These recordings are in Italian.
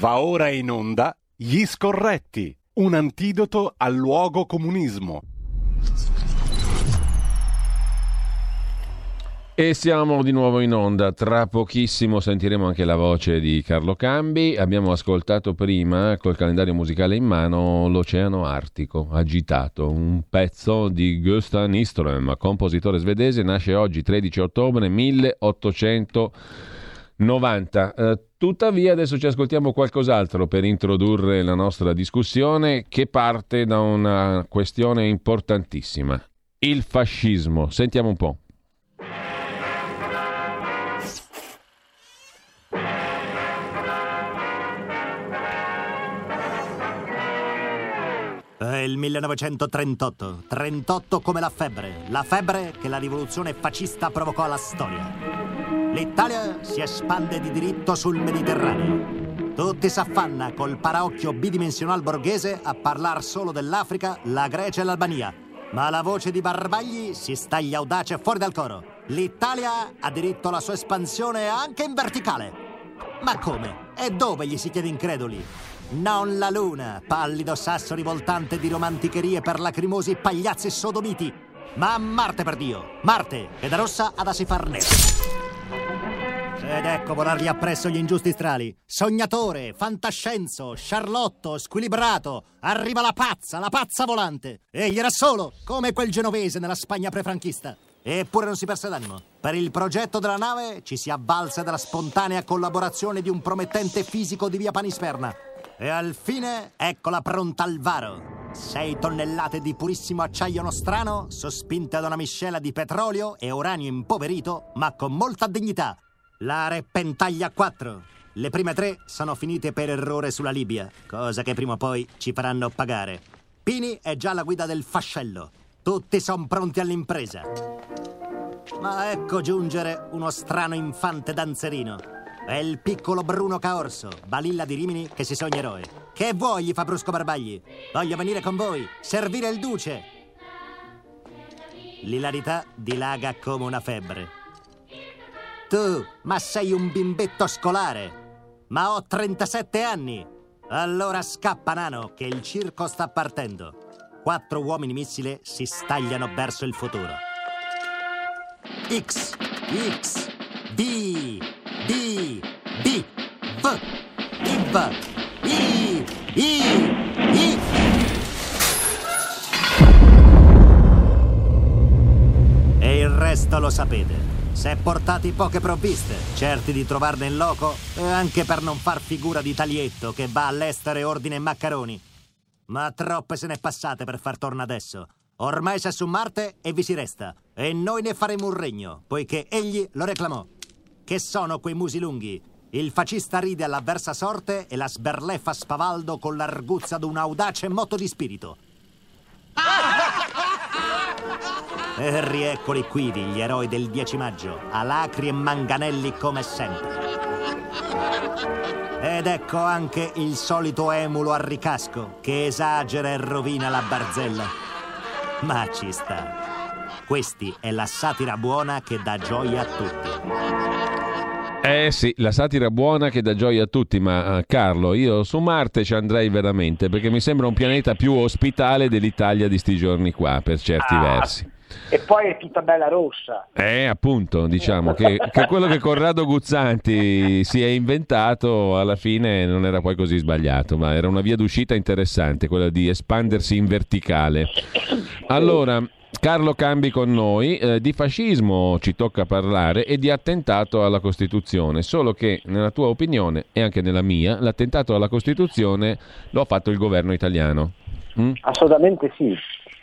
Va ora in onda Gli Scorretti, un antidoto al luogo comunismo. E siamo di nuovo in onda, tra pochissimo sentiremo anche la voce di Carlo Cambi. Abbiamo ascoltato prima, col calendario musicale in mano, l'Oceano Artico, agitato, un pezzo di Gustav Nystrom, compositore svedese, nasce oggi 13 ottobre 1890. Tuttavia adesso ci ascoltiamo qualcos'altro per introdurre la nostra discussione, che parte da una questione importantissima, il fascismo. Sentiamo un po'. È il 1938, 38 come la febbre che la rivoluzione fascista provocò alla storia. L'Italia si espande di diritto sul Mediterraneo. Tutti s'affanna col paraocchio bidimensional borghese a parlar solo dell'Africa, la Grecia e l'Albania. Ma la voce di Barbagli si staglia audace fuori dal coro. L'Italia ha diritto alla sua espansione anche in verticale. Ma come? E dove, gli si chiede increduli? Non la luna, pallido sasso rivoltante di romanticherie per lacrimosi pagliazzi sodomiti, ma Marte, per Dio, Marte, e da Rossa ad Asifarnese. Ed ecco volargli appresso gli ingiusti strali. Sognatore, fantascienzo, sciarlotto, squilibrato, arriva la pazza volante. Egli era solo, come quel genovese nella Spagna prefranchista. Eppure non si perse d'animo. Per il progetto della nave ci si avvalsa della spontanea collaborazione di un promettente fisico di via Panisperna. E al fine, eccola pronta al varo. 6 tonnellate di purissimo acciaio nostrano, sospinte da una miscela di petrolio e uranio impoverito, ma con molta dignità. La Repentaglia 4. Le prime 3 sono finite per errore sulla Libia, cosa che prima o poi ci faranno pagare. Pini è già alla guida del fascello. Tutti son pronti all'impresa. Ma ecco giungere uno strano infante danzerino. È il piccolo Bruno Caorso, balilla di Rimini, che si sogna eroe. Che vuoi, Fabrusco Barbagli? Voglio venire con voi, servire il duce. L'ilarità dilaga come una febbre. Tu, ma sei un bimbetto scolare. Ma ho 37 anni. Allora scappa, nano, che il circo sta partendo. 4 uomini missile si stagliano verso il futuro. X, X, B... D, D, V, I. E il resto lo sapete. Se portati poche provviste, certi di trovarne in loco, anche per non far figura di Talietto che va all'estero e ordina maccaroni. Ma troppe se ne passate per far torno adesso. Ormai c'è su Marte e vi si resta. E noi ne faremo un regno, poiché egli lo reclamò. Che sono quei musi lunghi? Il fascista ride all'avversa sorte e la sberleffa spavaldo con l'arguzia d'un audace moto di spirito. E rieccoli quivi gli eroi del 10 maggio, alacri e manganelli come sempre. Ed ecco anche il solito emulo a ricasco che esagera e rovina la barzella. Ma ci sta. Questi è la satira buona che dà gioia a tutti. Eh sì, la satira buona che dà gioia a tutti, ma Carlo, io su Marte ci andrei veramente, perché mi sembra un pianeta più ospitale dell'Italia di sti giorni qua, per certi versi. E poi è tutta bella rossa. Appunto, diciamo che quello che Corrado Guzzanti si è inventato alla fine non era poi così sbagliato, ma era una via d'uscita interessante, quella di espandersi in verticale. Allora... Carlo Cambi con noi, di fascismo ci tocca parlare e di attentato alla Costituzione, solo che nella tua opinione e anche nella mia l'attentato alla Costituzione lo ha fatto il governo italiano. Assolutamente sì.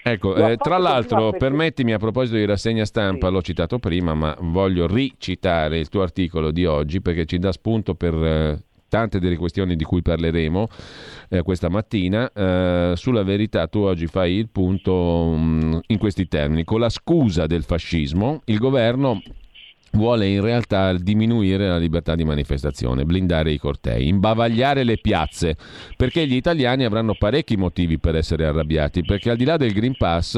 Ecco, tra l'altro permettimi, a proposito di rassegna stampa, sì, l'ho citato prima ma voglio ricitare il tuo articolo di oggi perché ci dà spunto per... tante delle questioni di cui parleremo questa mattina. Sulla verità tu oggi fai il punto in questi termini: con la scusa del fascismo il governo vuole in realtà diminuire la libertà di manifestazione, blindare i cortei, imbavagliare le piazze, perché gli italiani avranno parecchi motivi per essere arrabbiati, perché al di là del Green Pass,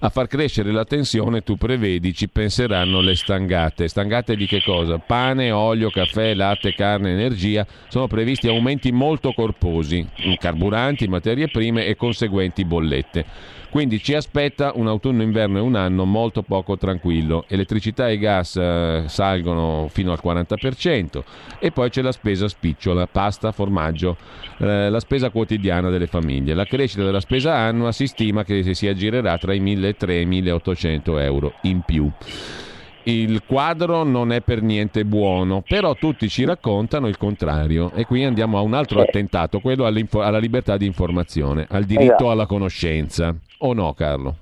a far crescere la tensione, tu prevedi, ci penseranno le stangate. Stangate di che cosa? Pane, olio, caffè, latte, carne, energia. Sono previsti aumenti molto corposi, carburanti, materie prime e conseguenti bollette. Quindi ci aspetta un autunno, inverno e un anno molto poco tranquillo. Elettricità e gas salgono fino al 40% e poi c'è la spesa spicciola, pasta, formaggio, la spesa quotidiana delle famiglie. La crescita della spesa annua si stima che si aggirerà tra i 1.300 e i 1.800 euro in più. Il quadro non è per niente buono, però tutti ci raccontano il contrario e qui andiamo a un altro attentato, quello alla libertà di informazione, al diritto alla conoscenza, o no Carlo?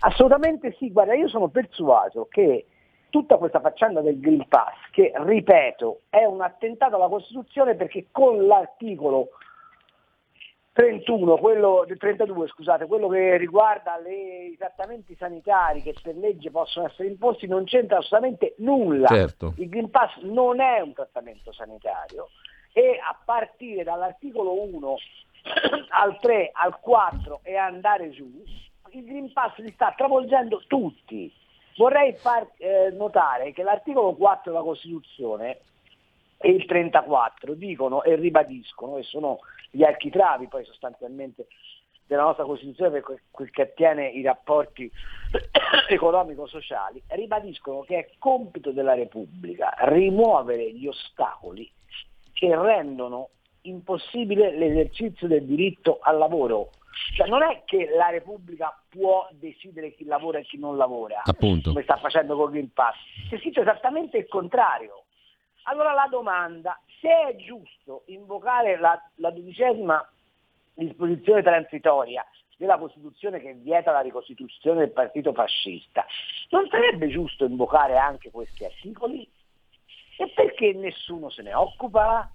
Assolutamente sì, guarda, io sono persuaso che tutta questa faccenda del Green Pass, che ripeto è un attentato alla Costituzione, perché con l'articolo 31, quello del 32 scusate, quello che riguarda i trattamenti sanitari che per legge possono essere imposti, non c'entra assolutamente nulla. Certo. Il Green Pass non è un trattamento sanitario e a partire dall'articolo 1 al 3, al 4 e andare su, il Green Pass li sta travolgendo tutti. Vorrei far notare che l'articolo 4 della Costituzione e il 34 dicono e ribadiscono, e sono gli architravi poi sostanzialmente della nostra Costituzione per quel che attiene i rapporti economico-sociali, ribadiscono che è compito della Repubblica rimuovere gli ostacoli che rendono impossibile l'esercizio del diritto al lavoro. Cioè non è che la Repubblica può decidere chi lavora e chi non lavora, appunto, come sta facendo con il Green Pass, si dice esattamente il contrario. Allora la domanda, se è giusto invocare la 12ª disposizione transitoria della Costituzione che vieta la ricostituzione del partito fascista, non sarebbe giusto invocare anche questi articoli? E perché nessuno se ne occupa?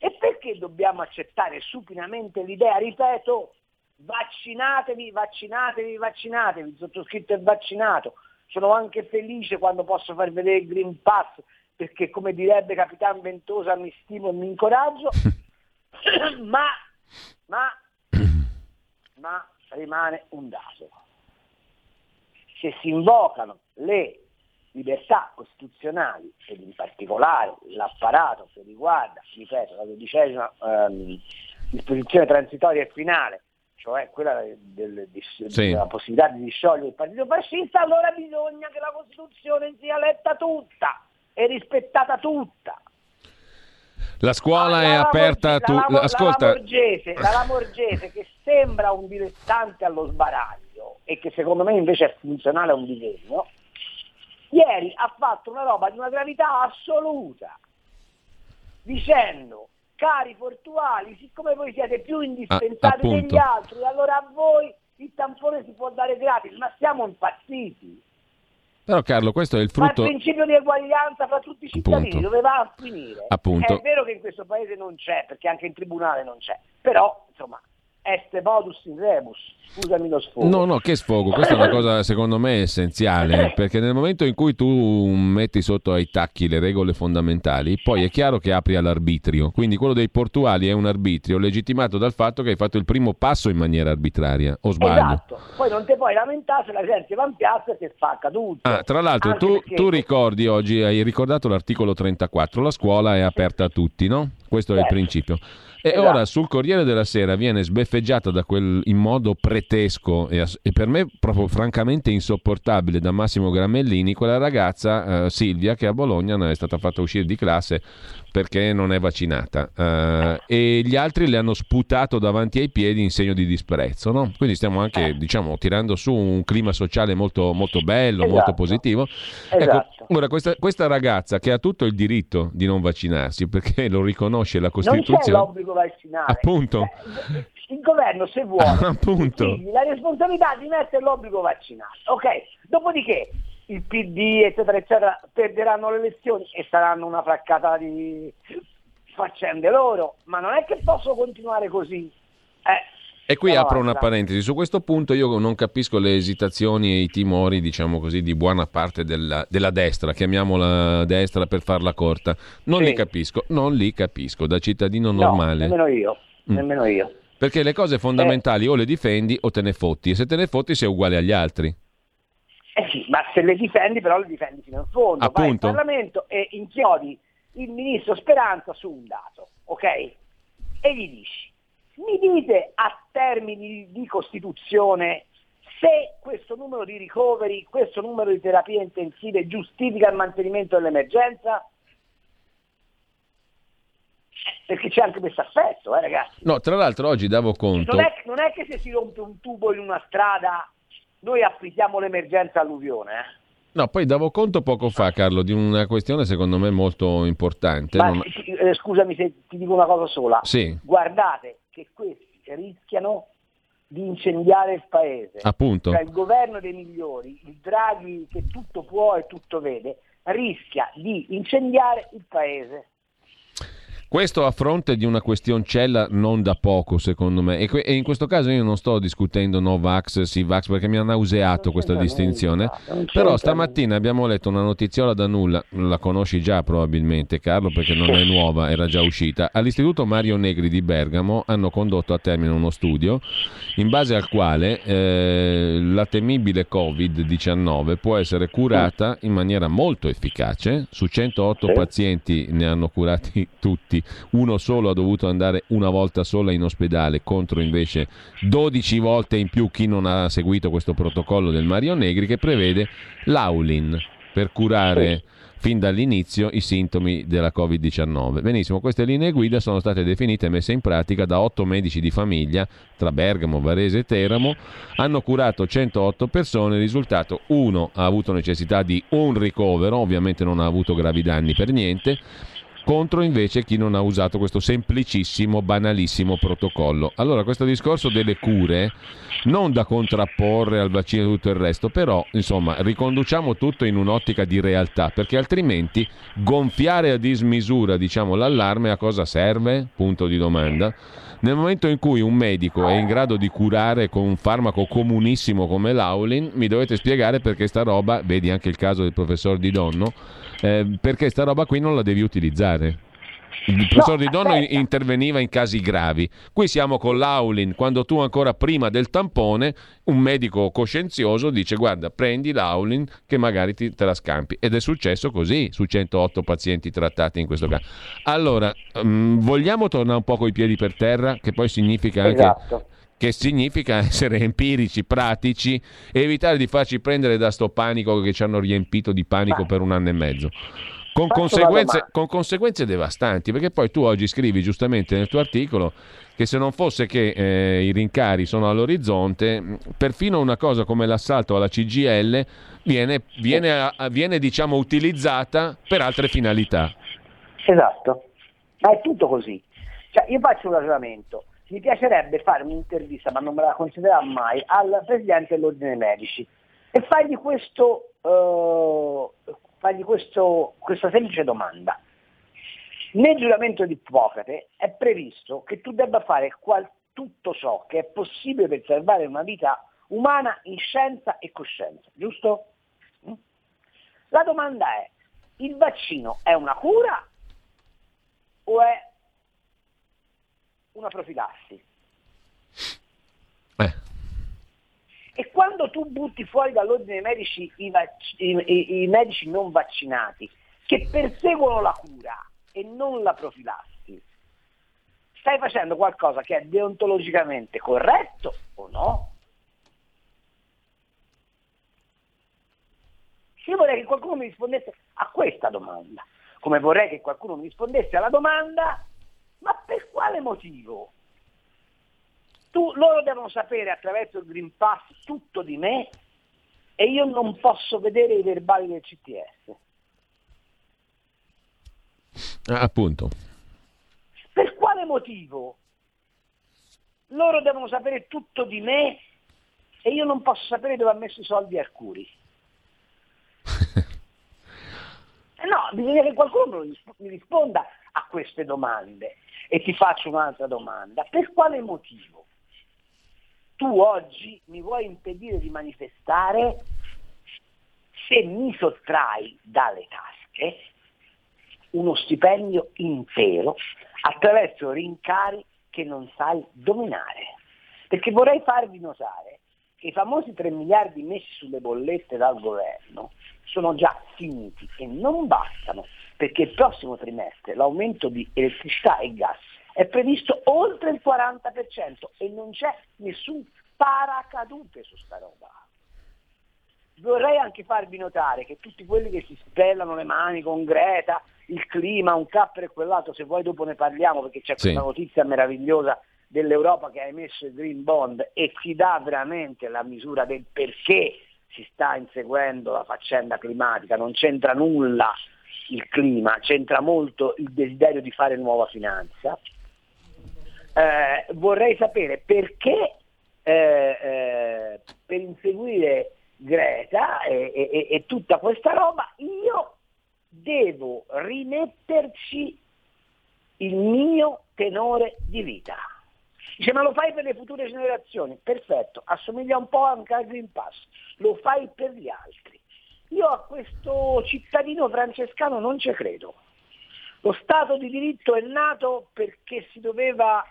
E perché dobbiamo accettare supinamente l'idea, ripeto, vaccinatevi, vaccinatevi, vaccinatevi, il sottoscritto è vaccinato, sono anche felice quando posso far vedere il Green Pass, perché come direbbe Capitan Ventosa mi stimo e mi incoraggio, ma rimane un dato. Se si invocano le libertà costituzionali, ed in particolare l'apparato che riguarda, ripeto, la 12ª disposizione transitoria e finale, cioè quella della possibilità di disciogliere il partito fascista, allora bisogna che la Costituzione sia letta tutta e rispettata tutta. La scuola è aperta a tutti. Ascolta. La Lamorgese che sembra un dilettante allo sbaraglio e che secondo me invece è funzionale a un disegno, ieri ha fatto una roba di una gravità assoluta dicendo: cari portuali, siccome voi siete più indispensabili degli altri, allora a voi il tampone si può dare gratis. Ma siamo impazziti. Però Carlo, questo è il frutto. Ma il principio di eguaglianza fra tutti i cittadini dove va a finire? Appunto. È vero che in questo paese non c'è, perché anche in tribunale non c'è, però insomma est modus in rebus, scusami lo sfogo. No, che sfogo, questa è una cosa secondo me essenziale, perché nel momento in cui tu metti sotto ai tacchi le regole fondamentali, poi è chiaro che apri all'arbitrio, quindi quello dei portuali è un arbitrio legittimato dal fatto che hai fatto il primo passo in maniera arbitraria, o sbaglio? Esatto, poi non ti puoi lamentare se la gente va in piazza e si spacca tutto. Tra l'altro tu ricordi oggi, hai ricordato l'articolo 34, la scuola è aperta a tutti, no? Questo è il principio. E ora sul Corriere della Sera viene sbeffeggiata da quel, in modo pretesco e per me proprio francamente insopportabile, da Massimo Gramellini, quella ragazza Silvia, che a Bologna è stata fatta uscire di classe perché non è vaccinata, e gli altri le hanno sputato davanti ai piedi in segno di disprezzo, no? Quindi stiamo anche tirando su un clima sociale molto, molto bello, molto positivo. Ecco, ora questa ragazza che ha tutto il diritto di non vaccinarsi perché lo riconosce la Costituzione, non c'è l'obbligo vaccinale, appunto. Il governo, se vuole, la responsabilità di mettere l'obbligo vaccinale, ok? Dopodiché il PD eccetera eccetera perderanno le elezioni e saranno una fraccata di faccende loro, ma non è che posso continuare così. E qui apro una parentesi, su questo punto io non capisco le esitazioni e i timori, diciamo così, di buona parte della destra, chiamiamola destra per farla corta, non li capisco, da cittadino normale. Nemmeno io. Perché le cose fondamentali o le difendi o te ne fotti, e se te ne fotti sei uguale agli altri. Sì, ma se le difendi però le difendi fino in fondo. Appunto. Vai in Parlamento e inchiodi il ministro Speranza su un dato, ok? E gli dici: mi dite a termini di Costituzione se questo numero di ricoveri, questo numero di terapie intensive giustifica il mantenimento dell'emergenza? Perché c'è anche questo aspetto, ragazzi. No, tra l'altro oggi davo conto... Non è che se si rompe un tubo in una strada noi applichiamo l'emergenza alluvione, eh? No, poi davo conto poco fa, Carlo, di una questione secondo me molto importante. Ma, scusami se ti dico una cosa sola. Sì. Guardate che questi rischiano di incendiare il paese. Appunto. Cioè, il governo dei migliori, il Draghi che tutto può e tutto vede, rischia di incendiare il paese. Questo a fronte di una questioncella non da poco, secondo me, e in questo caso io non sto discutendo no vax, sì vax, perché mi ha nauseato questa distinzione, però stamattina abbiamo letto una notiziola da nulla, la conosci già probabilmente, Carlo, perché non è nuova, era già uscita. All'Istituto Mario Negri di Bergamo hanno condotto a termine uno studio in base al quale la temibile Covid-19 può essere curata in maniera molto efficace. Su 108 pazienti ne hanno curati tutti, uno solo ha dovuto andare una volta sola in ospedale, contro invece 12 volte in più chi non ha seguito questo protocollo del Mario Negri, che prevede l'aulin per curare fin dall'inizio i sintomi della Covid-19. Benissimo, queste linee guida sono state definite e messe in pratica da 8 medici di famiglia tra Bergamo, Varese e Teramo. Hanno curato 108 persone, risultato: uno ha avuto necessità di un ricovero, ovviamente non ha avuto gravi danni per niente, contro invece chi non ha usato questo semplicissimo, banalissimo protocollo. Allora, questo discorso delle cure, non da contrapporre al vaccino e tutto il resto, però, insomma, riconduciamo tutto in un'ottica di realtà, perché altrimenti gonfiare a dismisura, diciamo, l'allarme a cosa serve? Punto di domanda. Nel momento in cui un medico è in grado di curare con un farmaco comunissimo come l'aulin, mi dovete spiegare perché sta roba, vedi anche il caso del professor Di Donno, perché sta roba qui non la devi utilizzare. Il professor Di Donno interveniva in casi gravi. Qui siamo con l'aulin, quando tu ancora prima del tampone un medico coscienzioso dice: guarda, prendi l'aulin che magari te la scampi. Ed è successo così su 108 pazienti trattati in questo caso. Allora, vogliamo tornare un po' coi piedi per terra, che poi significa anche... Esatto. Che significa essere empirici, pratici, e evitare di farci prendere da sto panico che ci hanno riempito di panico per un anno e mezzo. Con conseguenze devastanti, perché poi tu oggi scrivi giustamente nel tuo articolo che se non fosse che i rincari sono all'orizzonte, perfino una cosa come l'assalto alla CGIL viene diciamo utilizzata per altre finalità. Esatto, ma è tutto così. Cioè, io faccio un ragionamento. Mi piacerebbe fare un'intervista, ma non me la considererà mai, al presidente dell'Ordine dei Medici e fargli questa semplice domanda. Nel giuramento di Ippocrate è previsto che tu debba fare tutto ciò che è possibile per salvare una vita umana in scienza e coscienza, giusto? La domanda è: il vaccino è una cura o è una profilassi? E quando tu butti fuori dall'ordine dei medici i medici non vaccinati che perseguono la cura e non la profilassi, stai facendo qualcosa che è deontologicamente corretto o no? Io vorrei che qualcuno mi rispondesse a questa domanda, come vorrei che qualcuno mi rispondesse alla domanda: ma per quale motivo loro devono sapere attraverso il Green Pass tutto di me e io non posso vedere i verbali del CTS? Appunto. Per quale motivo loro devono sapere tutto di me e io non posso sapere dove ha messo i soldi Arcuri? No, bisogna che qualcuno mi risponda a queste domande. E ti faccio un'altra domanda: per quale motivo tu oggi mi vuoi impedire di manifestare se mi sottrai dalle tasche uno stipendio intero attraverso rincari che non sai dominare. Perché vorrei farvi notare che i famosi 3 miliardi messi sulle bollette dal governo sono già finiti e non bastano, perché il prossimo trimestre l'aumento di elettricità e gas è previsto oltre il 40% e non c'è nessun paracadute su sta roba. Vorrei anche farvi notare che tutti quelli che si spellano le mani con Greta, il clima, un capper e quell'altro, se vuoi dopo ne parliamo, perché c'è questa notizia meravigliosa dell'Europa che ha emesso il Green Bond e ci dà veramente la misura del perché si sta inseguendo la faccenda climatica. Non c'entra nulla il clima, c'entra molto il desiderio di fare nuova finanza. Vorrei sapere perché per inseguire Greta e tutta questa roba io devo rimetterci il mio tenore di vita. Dice, ma lo fai per le future generazioni? Perfetto, assomiglia un po' anche al Green Pass, lo fai per gli altri. Io a questo cittadino francescano non ci credo. Lo Stato di diritto è nato perché si doveva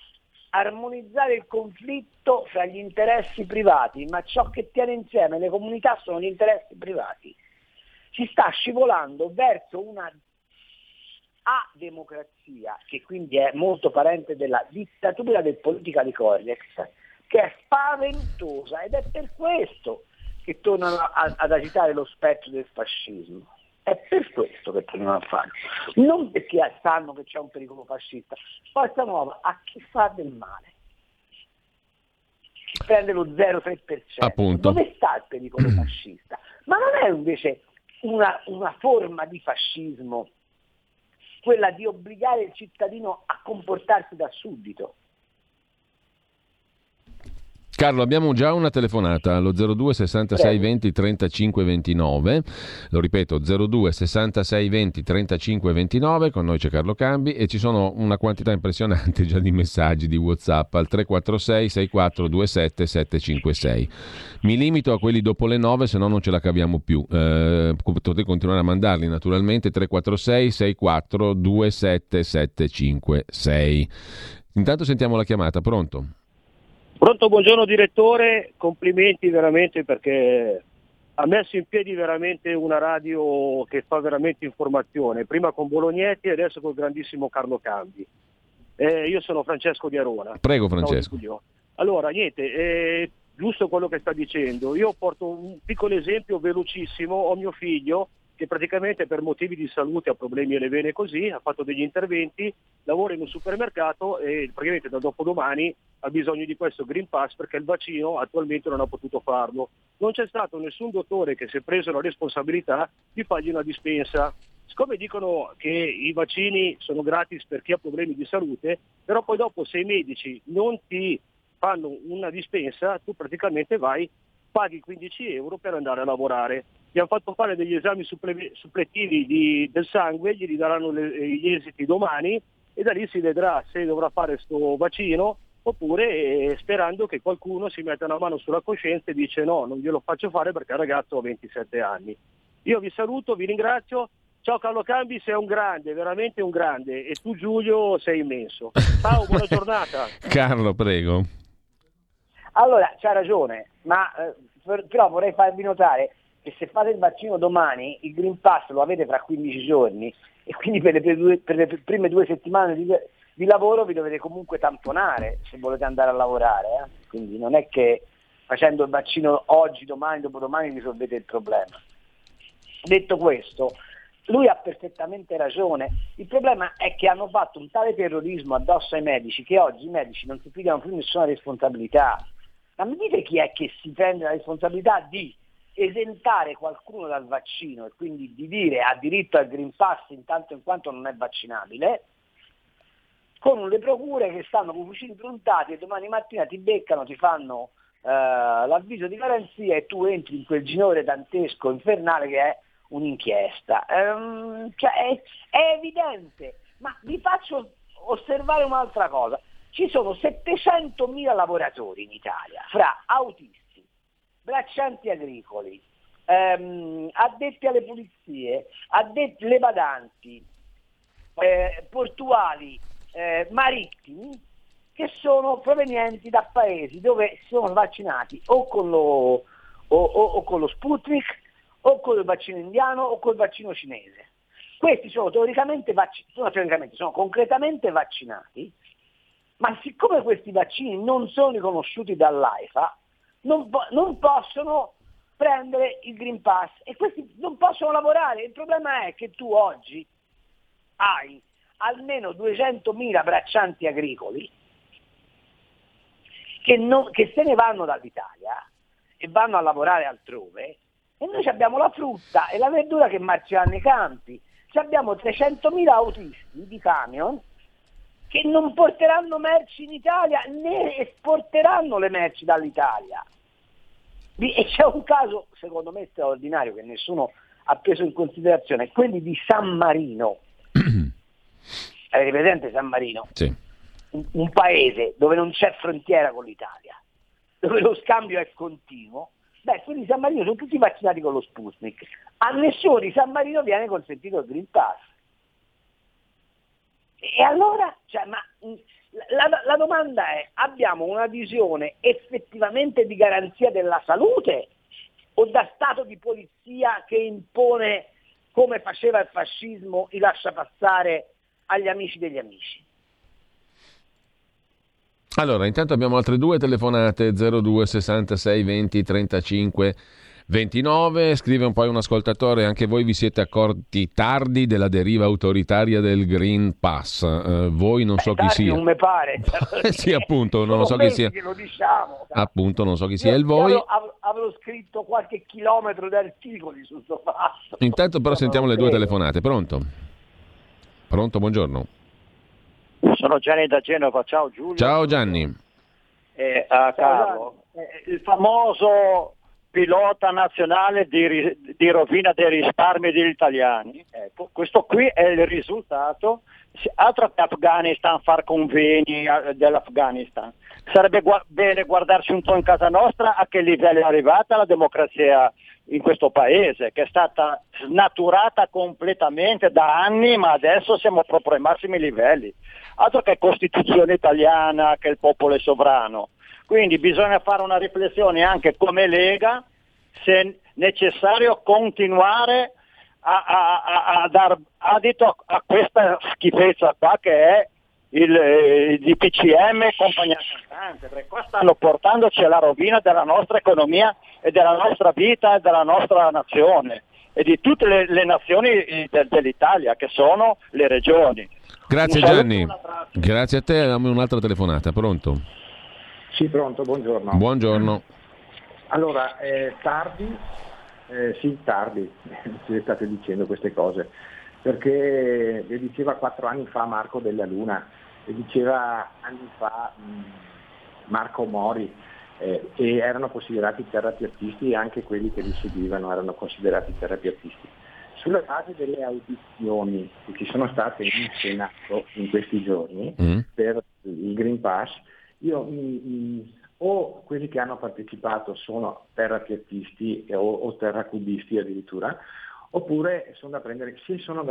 armonizzare il conflitto fra gli interessi privati, ma ciò che tiene insieme le comunità sono gli interessi privati. Si sta scivolando verso una democrazia, che quindi è molto parente della dittatura del politically correct, che è spaventosa, ed è per questo che tornano ad agitare lo spettro del fascismo. È per questo che tornano a farlo, non perché sanno che c'è un pericolo fascista. Forza Nuova a chi fa del male chi prende lo 0,3%. Appunto. Dove sta il pericolo fascista? Ma non è invece una forma di fascismo quella di obbligare il cittadino a comportarsi da suddito? Carlo, abbiamo già una telefonata allo 02 66 20 35 29, lo ripeto 02 66 20 35 29, con noi c'è Carlo Cambi e ci sono una quantità impressionante già di messaggi di WhatsApp al 346 64 27 756. Mi limito a quelli dopo le 9, se no non ce la caviamo più. Potete continuare a mandarli naturalmente, 346 64 27 756. Intanto sentiamo la chiamata, pronto? Pronto, buongiorno direttore, complimenti veramente, perché ha messo in piedi veramente una radio che fa veramente informazione, prima con Bolognetti e adesso col grandissimo Carlo Cambi. Io sono Francesco di Arona. Prego Francesco. Allora niente, giusto quello che sta dicendo, io porto un piccolo esempio velocissimo. Ho mio figlio che praticamente per motivi di salute ha problemi alle vene, così ha fatto degli interventi, lavora in un supermercato e praticamente da dopodomani ha bisogno di questo Green Pass, perché il vaccino attualmente non ha potuto farlo. Non c'è stato nessun dottore che si è preso la responsabilità di fargli una dispensa. Siccome dicono che i vaccini sono gratis per chi ha problemi di salute, però poi dopo se i medici non ti fanno una dispensa, tu praticamente paghi 15 euro per andare a lavorare. Gli hanno fatto fare degli esami suppletivi del sangue, gli daranno gli esiti domani e da lì si vedrà se dovrà fare sto vaccino, oppure sperando che qualcuno si metta una mano sulla coscienza e dice no, non glielo faccio fare perché il ragazzo ha 27 anni. Io vi saluto, vi ringrazio. Ciao Carlo Cambi, sei un grande, veramente un grande, e tu Giulio sei immenso. Ciao, buona giornata. Carlo, prego. Allora, c'ha ragione, ma però vorrei farvi notare che se fate il vaccino domani, il Green Pass lo avete fra 15 giorni e quindi per le prime 2 settimane di lavoro vi dovete comunque tamponare se volete andare a lavorare. Quindi non è che facendo il vaccino oggi, domani, dopodomani risolvete il problema. Detto questo, lui ha perfettamente ragione. Il problema è che hanno fatto un tale terrorismo addosso ai medici che oggi i medici non si pigliano più nessuna responsabilità. Ma mi dite chi è che si prende la responsabilità di esentare qualcuno dal vaccino e quindi di dire ha diritto al Green Pass intanto in quanto non è vaccinabile, con le procure che stanno con i fucili puntati e domani mattina ti beccano, ti fanno l'avviso di garanzia e tu entri in quel ginore dantesco, infernale che è un'inchiesta. Cioè è evidente, ma vi faccio osservare un'altra cosa. Ci sono 700.000 lavoratori in Italia, fra autisti, braccianti agricoli, addetti alle pulizie, addetti alle badanti, portuali, marittimi, che sono provenienti da paesi dove sono vaccinati o con lo Sputnik, o con il vaccino indiano, o col vaccino cinese. Questi sono sono concretamente vaccinati, ma siccome questi vaccini non sono riconosciuti dall'AIFA, non possono prendere il Green Pass e questi non possono lavorare. Il problema è che tu oggi hai almeno 200.000 braccianti agricoli che se ne vanno dall'Italia e vanno a lavorare altrove, e noi abbiamo la frutta e la verdura che marcia nei campi, abbiamo 300.000 autisti di camion che non porteranno merci in Italia né esporteranno le merci dall'Italia. E c'è un caso secondo me straordinario che nessuno ha preso in considerazione, quelli di San Marino. Avete presente San Marino? Sì. Un paese dove non c'è frontiera con l'Italia, dove lo scambio è continuo. Beh, quelli di San Marino sono tutti vaccinati con lo Sputnik, a nessuno di San Marino viene consentito il Green Pass. E allora, la domanda è, abbiamo una visione effettivamente di garanzia della salute o da stato di polizia che impone, come faceva il fascismo, i lasciapassare agli amici degli amici? Allora, intanto abbiamo altre due telefonate, 02 66 20 35 29, scrive un po' un ascoltatore, anche voi vi siete accorti tardi della deriva autoritaria del Green Pass, voi non so chi sia. Non mi pare. Sì, appunto, non lo so chi sia. Lo diciamo, appunto, non so chi sia il voi. Avrò scritto qualche chilometro di articoli su questo passo. Intanto però sentiamo le due telefonate, pronto? Pronto, buongiorno. Sono Gianni da Genova, ciao Giulio. Ciao Gianni. Carlo, il famoso pilota nazionale di rovina dei risparmi degli italiani. Ecco, questo qui è il risultato. Altro che Afghanistan, far convegni dell'Afghanistan. Sarebbe bene guardarci un po' in casa nostra a che livello è arrivata la democrazia in questo paese, che è stata snaturata completamente da anni, ma adesso siamo proprio ai massimi livelli. Altro che Costituzione italiana, che il popolo è sovrano. Quindi bisogna fare una riflessione anche come Lega, se necessario continuare a dar adito a questa schifezza qua che è il DPCM e compagnia cantante, perché qua stanno portandoci alla rovina della nostra economia e della nostra vita e della nostra nazione e di tutte le nazioni dell'Italia, che sono le regioni. Grazie Gianni, grazie a te. Abbiamo un'altra telefonata, pronto? Sì, pronto, buongiorno. Buongiorno. Allora, tardi, ci state dicendo queste cose, perché le diceva 4 anni fa Marco Della Luna, le diceva anni fa Marco Mori, e erano considerati terapeutisti, e anche quelli che li seguivano erano considerati terapeutisti. Sulla base delle audizioni che ci sono state in Senato in questi giorni per il Green Pass, io o quelli che hanno partecipato sono terapeutisti o terracubisti addirittura, oppure sono da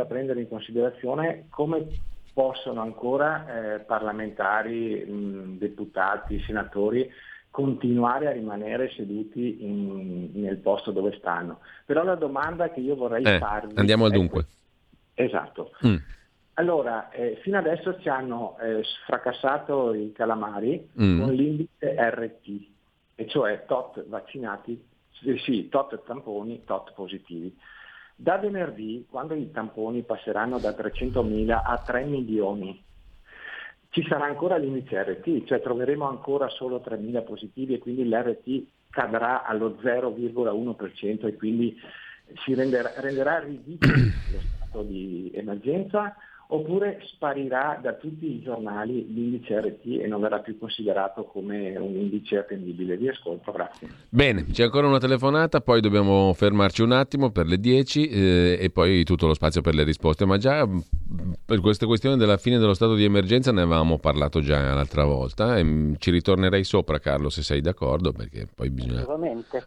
prendere in considerazione come possono ancora parlamentari, deputati, senatori continuare a rimanere seduti nel posto dove stanno. Però la domanda che io vorrei farvi... Andiamo al dunque. Esatto. Allora, fino adesso ci hanno fracassato i calamari con l'indice RT, e cioè tot vaccinati, sì, tot tamponi, tot positivi. Da venerdì, quando i tamponi passeranno da 300.000 a 3 milioni, ci sarà ancora l'indice RT, cioè troveremo ancora solo 3.000 positivi e quindi l'RT cadrà allo 0,1% e quindi si renderà ridicolo lo stato di emergenza, oppure sparirà da tutti i giornali l'indice RT e non verrà più considerato come un indice attendibile. Vi ascolto, grazie. Bene, c'è ancora una telefonata, poi dobbiamo fermarci un attimo per le 10 e poi tutto lo spazio per le risposte, ma già per questa questione della fine dello stato di emergenza ne avevamo parlato già l'altra volta e ci ritornerei sopra, Carlo, se sei d'accordo, perché poi bisogna...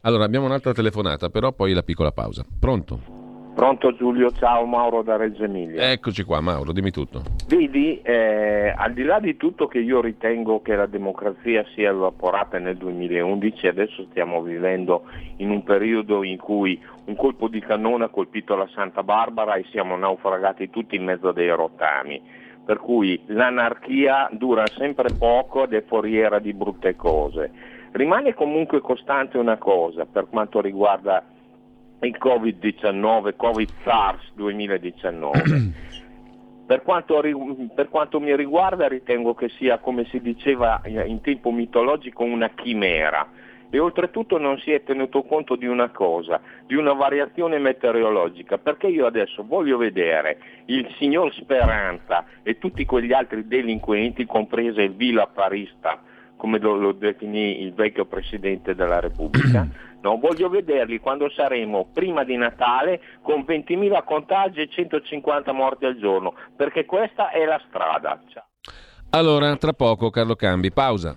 Allora, abbiamo un'altra telefonata, però poi la piccola pausa. Pronto? Pronto Giulio, ciao, Mauro da Reggio Emilia. Eccoci qua Mauro, dimmi tutto. Vedi, al di là di tutto che io ritengo che la democrazia sia evaporata nel 2011, adesso stiamo vivendo in un periodo in cui un colpo di cannone ha colpito la Santa Barbara e siamo naufragati tutti in mezzo dei rottami, per cui l'anarchia dura sempre poco ed è foriera di brutte cose. Rimane comunque costante una cosa per quanto riguarda il Covid-19, Covid-SARS 2019. Per quanto mi riguarda ritengo che sia, come si diceva in tempo mitologico, una chimera. E oltretutto non si è tenuto conto di una cosa, di una variazione meteorologica, perché io adesso voglio vedere il signor Speranza e tutti quegli altri delinquenti, comprese il vilaparista, come lo definì il vecchio Presidente della Repubblica, no, voglio vederli quando saremo prima di Natale con 20.000 contagi e 150 morti al giorno, perché questa è la strada. Ciao. Allora, tra poco Carlo Cambi, pausa.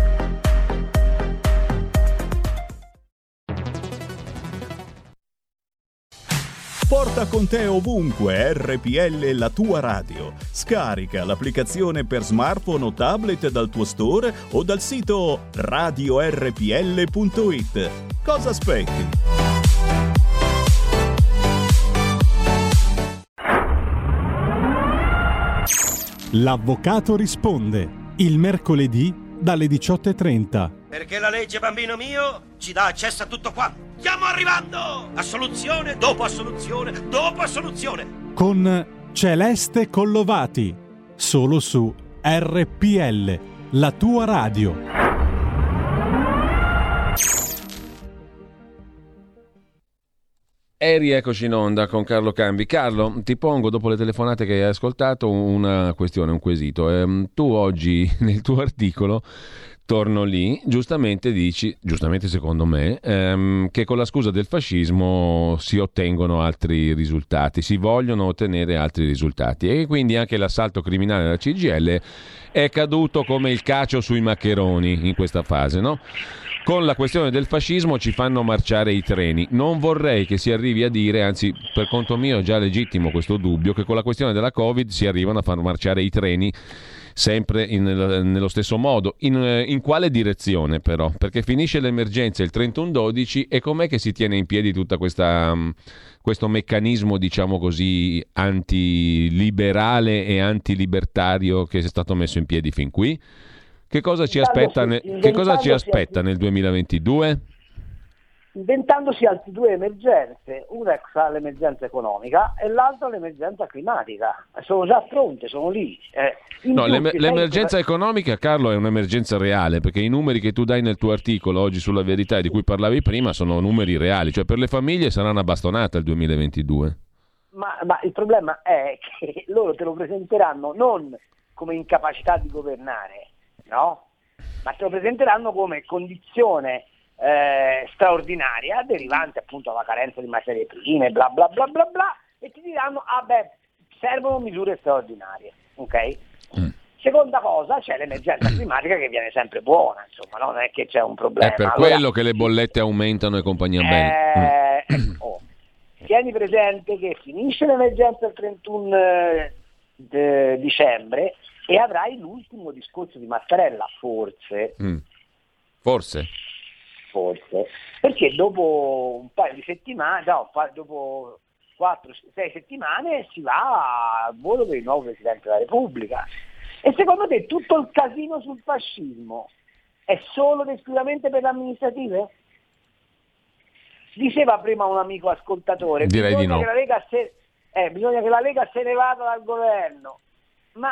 Porta con te ovunque RPL, la tua radio. Scarica l'applicazione per smartphone o tablet dal tuo store o dal sito radiorpl.it. Cosa aspetti? L'avvocato risponde il mercoledì dalle 18:30. Perché la legge, bambino mio, ci dà accesso a tutto qua. Stiamo arrivando! Assoluzione dopo assoluzione dopo assoluzione. Con Celeste Collovati, solo su RPL, la tua radio. E rieccoci in onda con Carlo Cambi. Carlo, ti pongo, dopo le telefonate che hai ascoltato, una questione, un quesito. Tu oggi nel tuo articolo, torno lì, giustamente dici, giustamente secondo me, che con la scusa del fascismo si ottengono altri risultati, si vogliono ottenere altri risultati e quindi anche l'assalto criminale alla CGIL è caduto come il cacio sui maccheroni in questa fase, no? Con la questione del fascismo ci fanno marciare i treni. Non vorrei che si arrivi a dire, anzi per conto mio è già legittimo questo dubbio, che con la questione della Covid si arrivano a far marciare i treni sempre nello stesso modo. In quale direzione però? Perché finisce l'emergenza il 31/12 e com'è che si tiene in piedi tutta questo meccanismo, diciamo così, antiliberale e antilibertario che è stato messo in piedi fin qui? Che cosa ci aspetta nel 2022? Inventandosi altre due emergenze, una è l'emergenza economica e l'altra l'emergenza climatica. Sono già a fronte, sono lì. L'emergenza economica, Carlo, è un'emergenza reale, perché i numeri che tu dai nel tuo articolo oggi sulla Verità e di cui parlavi prima sono numeri reali, cioè per le famiglie sarà una bastonata il 2022. Ma il problema è che loro te lo presenteranno non come incapacità di governare, no? Ma te lo presenteranno come condizione straordinaria derivante appunto dalla carenza di materie prime, bla bla bla bla bla, e ti diranno servono misure straordinarie, ok? Seconda cosa, c'è l'emergenza climatica che viene sempre buona, insomma, no? Non è che c'è un problema. È per quello che le bollette aumentano e compagnia bella. Tieni presente che finisce l'emergenza il 31 dicembre e avrai l'ultimo discorso di Mattarella, forse, perché dopo un paio di settimane, dopo 4-6 settimane si va a volo per il nuovo Presidente della Repubblica. E secondo te tutto il casino sul fascismo è solo ed esclusivamente per le amministrative? Diceva prima un amico ascoltatore, direi di no. Bisogna che la Lega se ne vada dal governo, ma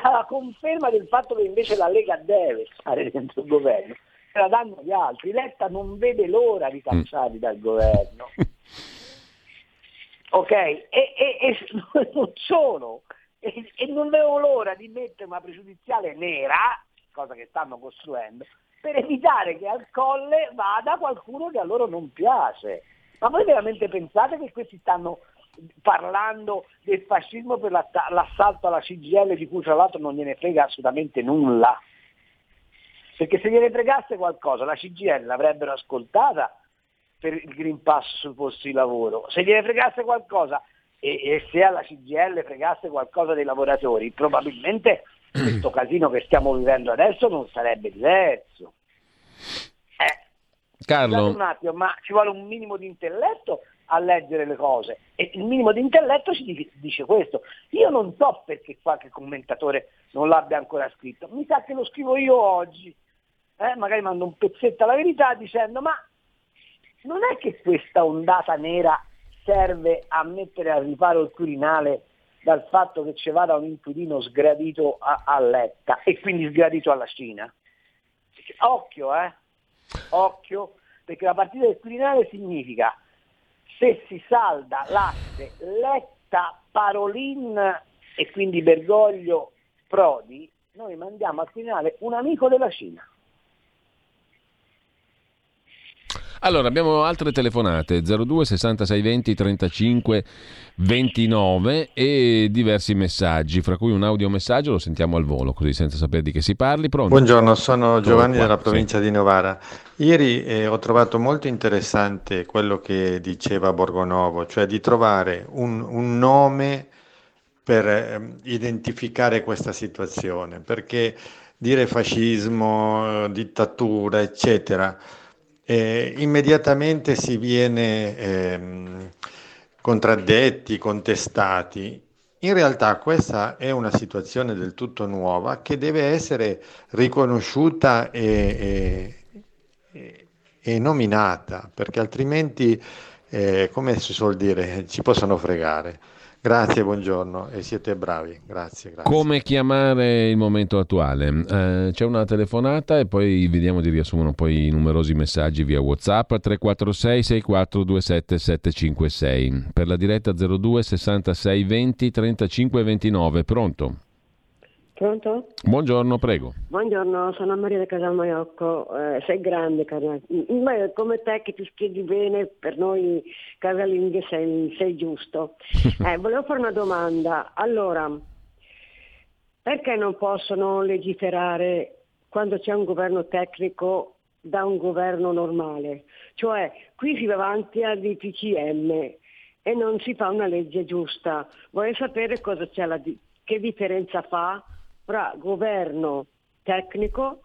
la conferma del fatto che invece la Lega deve stare dentro il governo se la danno gli altri. Letta non vede l'ora di cacciarli dal governo. Ok, e non solo, e non vedo l'ora di mettere una pregiudiziale nera, cosa che stanno costruendo, per evitare che al colle vada qualcuno che a loro non piace. Ma voi veramente pensate che questi stanno parlando del fascismo per l'assalto alla CGIL, di cui tra l'altro non gliene frega assolutamente nulla? Perché se gliene fregasse qualcosa la CGIL l'avrebbero ascoltata per il Green Pass sui posti di lavoro. Se gliene fregasse qualcosa e se alla CGIL fregasse qualcosa dei lavoratori, probabilmente questo casino che stiamo vivendo adesso non sarebbe diverso. Carlo, un attimo, ma ci vuole un minimo di intelletto a leggere le cose, e il minimo di intelletto ci dice questo. Io non so perché qualche commentatore non l'abbia ancora scritto, mi sa che lo scrivo io oggi, magari mando un pezzetto alla Verità dicendo: ma non è che questa ondata nera serve a mettere a riparo il Quirinale dal fatto che ci vada un inquilino sgradito a Letta e quindi sgradito alla Cina? Occhio, occhio, perché la partita del Quirinale significa: se si salda l'asse Letta, Parolin e quindi Bergoglio, Prodi, noi mandiamo al Quirinale un amico della Cina. Allora, abbiamo altre telefonate, 02 66 20 35 29 e diversi messaggi, fra cui un audiomessaggio, lo sentiamo al volo, così senza sapere di che si parli. Pronto? Buongiorno, sono Giovanni della provincia di Novara. Ieri ho trovato molto interessante quello che diceva Borgonovo, cioè di trovare un nome per identificare questa situazione, perché dire fascismo, dittatura, eccetera, immediatamente si viene contraddetti, contestati. In realtà questa è una situazione del tutto nuova che deve essere riconosciuta e nominata, perché altrimenti, come si suol dire, ci possono fregare. Grazie, buongiorno, e siete bravi, grazie. Come chiamare il momento attuale? C'è una telefonata e poi vediamo di riassumere poi i numerosi messaggi via WhatsApp 346 6427 756 per la diretta 02 66 20 35 29. Pronto? Buongiorno, prego. Buongiorno, sono Maria da Casalmaiocco. Sei grande, cara. Ma come te che ti spieghi bene, per noi casalinghe sei giusto. Volevo fare una domanda. Allora, perché non possono legiferare quando c'è un governo tecnico da un governo normale? Cioè, qui si va avanti al DPCM e non si fa una legge giusta. Vorrei sapere cosa c'è che differenza fa fra governo tecnico,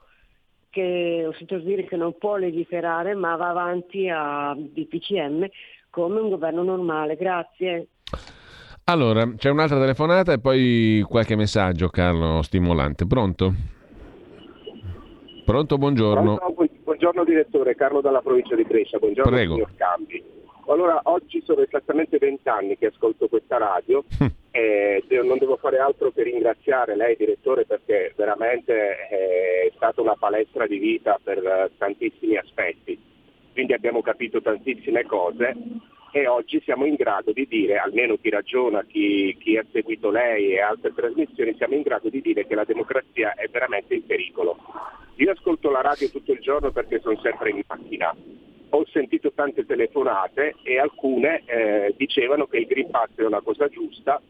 che ho sentito dire che non può legiferare ma va avanti a DPCM, come un governo normale. Grazie. Allora, c'è un'altra telefonata e poi qualche messaggio, Carlo, stimolante. Pronto, buongiorno. Buongiorno direttore, Carlo dalla provincia di Brescia. Buongiorno. Prego. Signor Cambi. Allora, oggi sono esattamente 20 anni che ascolto questa radio e non devo fare altro che ringraziare lei, direttore, perché veramente è stata una palestra di vita per tantissimi aspetti. Quindi abbiamo capito tantissime cose e oggi siamo in grado di dire, almeno chi ragiona, chi ha seguito lei e altre trasmissioni, siamo in grado di dire che la democrazia è veramente in pericolo. Io ascolto la radio tutto il giorno perché sono sempre in macchina. Ho sentito tante telefonate e alcune dicevano che il Green Pass è una cosa giusta.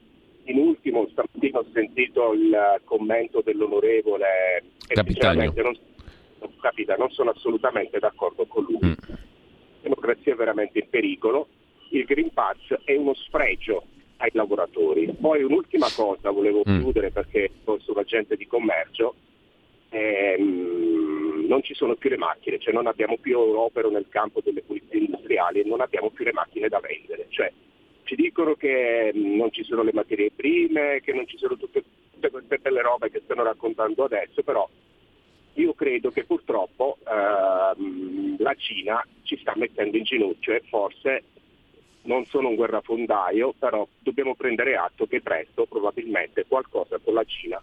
In ultimo, stamattina ho sentito il commento dell'onorevole Capitano. Non sono assolutamente d'accordo con lui. La democrazia è veramente in pericolo. Il Green Pass è uno sfregio ai lavoratori. Poi un'ultima cosa, volevo chiudere perché sono agente di commercio. Non ci sono più le macchine, cioè non abbiamo più, opero nel campo delle pulizie industriali, e non abbiamo più le macchine da vendere, cioè ci dicono che non ci sono le materie prime, che non ci sono tutte tutte queste belle robe che stanno raccontando adesso, però io credo che purtroppo la Cina ci sta mettendo in ginocchio e forse non sono un guerrafondaio, però dobbiamo prendere atto che presto probabilmente qualcosa con la Cina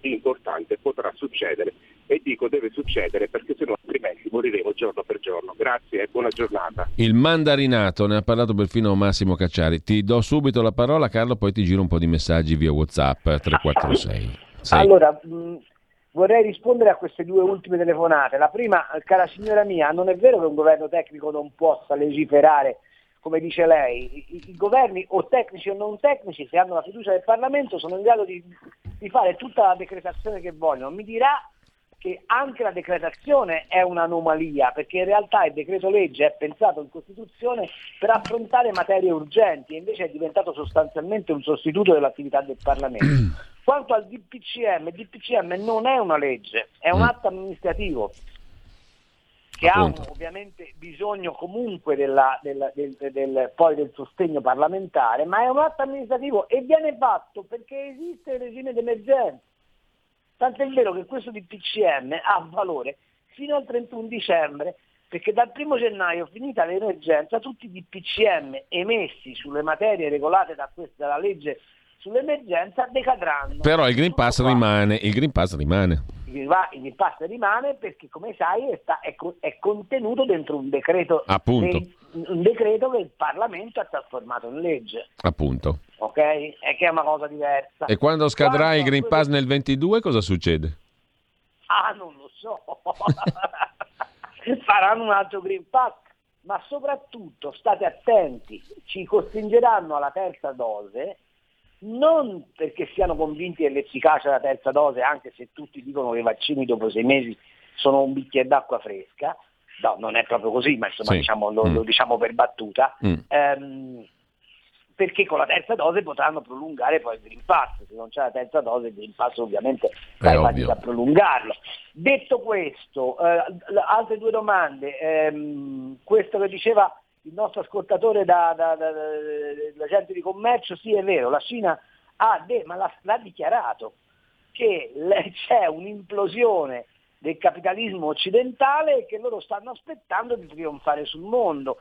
di importante potrà succedere, e dico deve succedere perché sennò altrimenti moriremo giorno per giorno. Grazie e buona giornata. Il mandarinato, ne ha parlato perfino Massimo Cacciari. Ti do subito la parola, Carlo, poi ti giro un po' di messaggi via WhatsApp 346. Allora, vorrei rispondere a queste due ultime telefonate. La prima, cara signora mia, non è vero che un governo tecnico non possa legiferare, come dice lei. I governi, o tecnici o non tecnici, se hanno la fiducia del Parlamento, sono in grado di fare tutta la decretazione che vogliono. Mi dirà che anche la decretazione è un'anomalia, perché in realtà il decreto legge è pensato in Costituzione per affrontare materie urgenti e invece è diventato sostanzialmente un sostituto dell'attività del Parlamento. Quanto al DPCM, il DPCM non è una legge, è un atto amministrativo che ha ovviamente bisogno comunque poi del sostegno parlamentare, ma è un atto amministrativo e viene fatto perché esiste il regime d'emergenza. Tant'è vero che questo DPCM ha valore fino al 31 dicembre, perché dal 1 gennaio, finita l'emergenza, tutti i DPCM emessi sulle materie regolate da dalla legge sull'emergenza decadranno. Però il Green Pass rimane perché, come sai, è contenuto dentro un decreto. Appunto. Un decreto che il Parlamento ha trasformato in legge. Appunto. Ok? È che è una cosa diversa. E quando scadrà il Green Pass nel 22 cosa succede? Ah, non lo so. Faranno un altro Green Pass. Ma soprattutto state attenti, ci costringeranno alla terza dose. Non perché siano convinti dell'efficacia della terza dose, anche se tutti dicono che i vaccini dopo 6 mesi sono un bicchiere d'acqua fresca, no, non è proprio così, ma insomma sì. Lo diciamo per battuta, perché con la terza dose potranno prolungare poi il Green Pass. Se non c'è la terza dose il Green Pass ovviamente sarà fatica a prolungarlo. Detto questo, altre due domande, questo che diceva il nostro ascoltatore dell'agente di commercio, sì, è vero, la Cina l'ha dichiarato che c'è un'implosione del capitalismo occidentale e che loro stanno aspettando di trionfare sul mondo.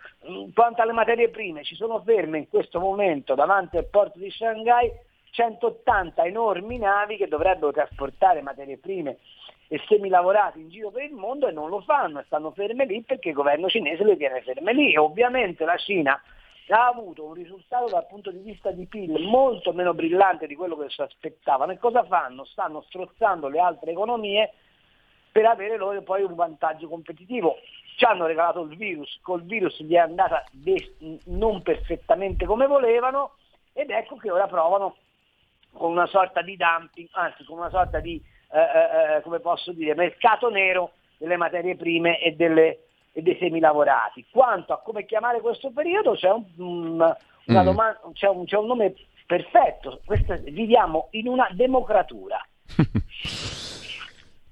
Quanto alle materie prime, ci sono ferme in questo momento davanti al porto di Shanghai 180 enormi navi che dovrebbero trasportare materie prime e semilavorati in giro per il mondo e non lo fanno, e stanno ferme lì perché il governo cinese le tiene ferme lì. E ovviamente la Cina ha avuto un risultato dal punto di vista di PIL molto meno brillante di quello che si aspettavano, e cosa fanno? Stanno strozzando le altre economie per avere loro poi un vantaggio competitivo. Ci hanno regalato il virus, col virus gli è andata non perfettamente come volevano, ed ecco che ora provano con una sorta di dumping, anzi con una sorta di come posso dire, mercato nero delle materie prime e dei semilavorati. Quanto a come chiamare questo periodo, c'è un nome perfetto. Viviamo in una democratura.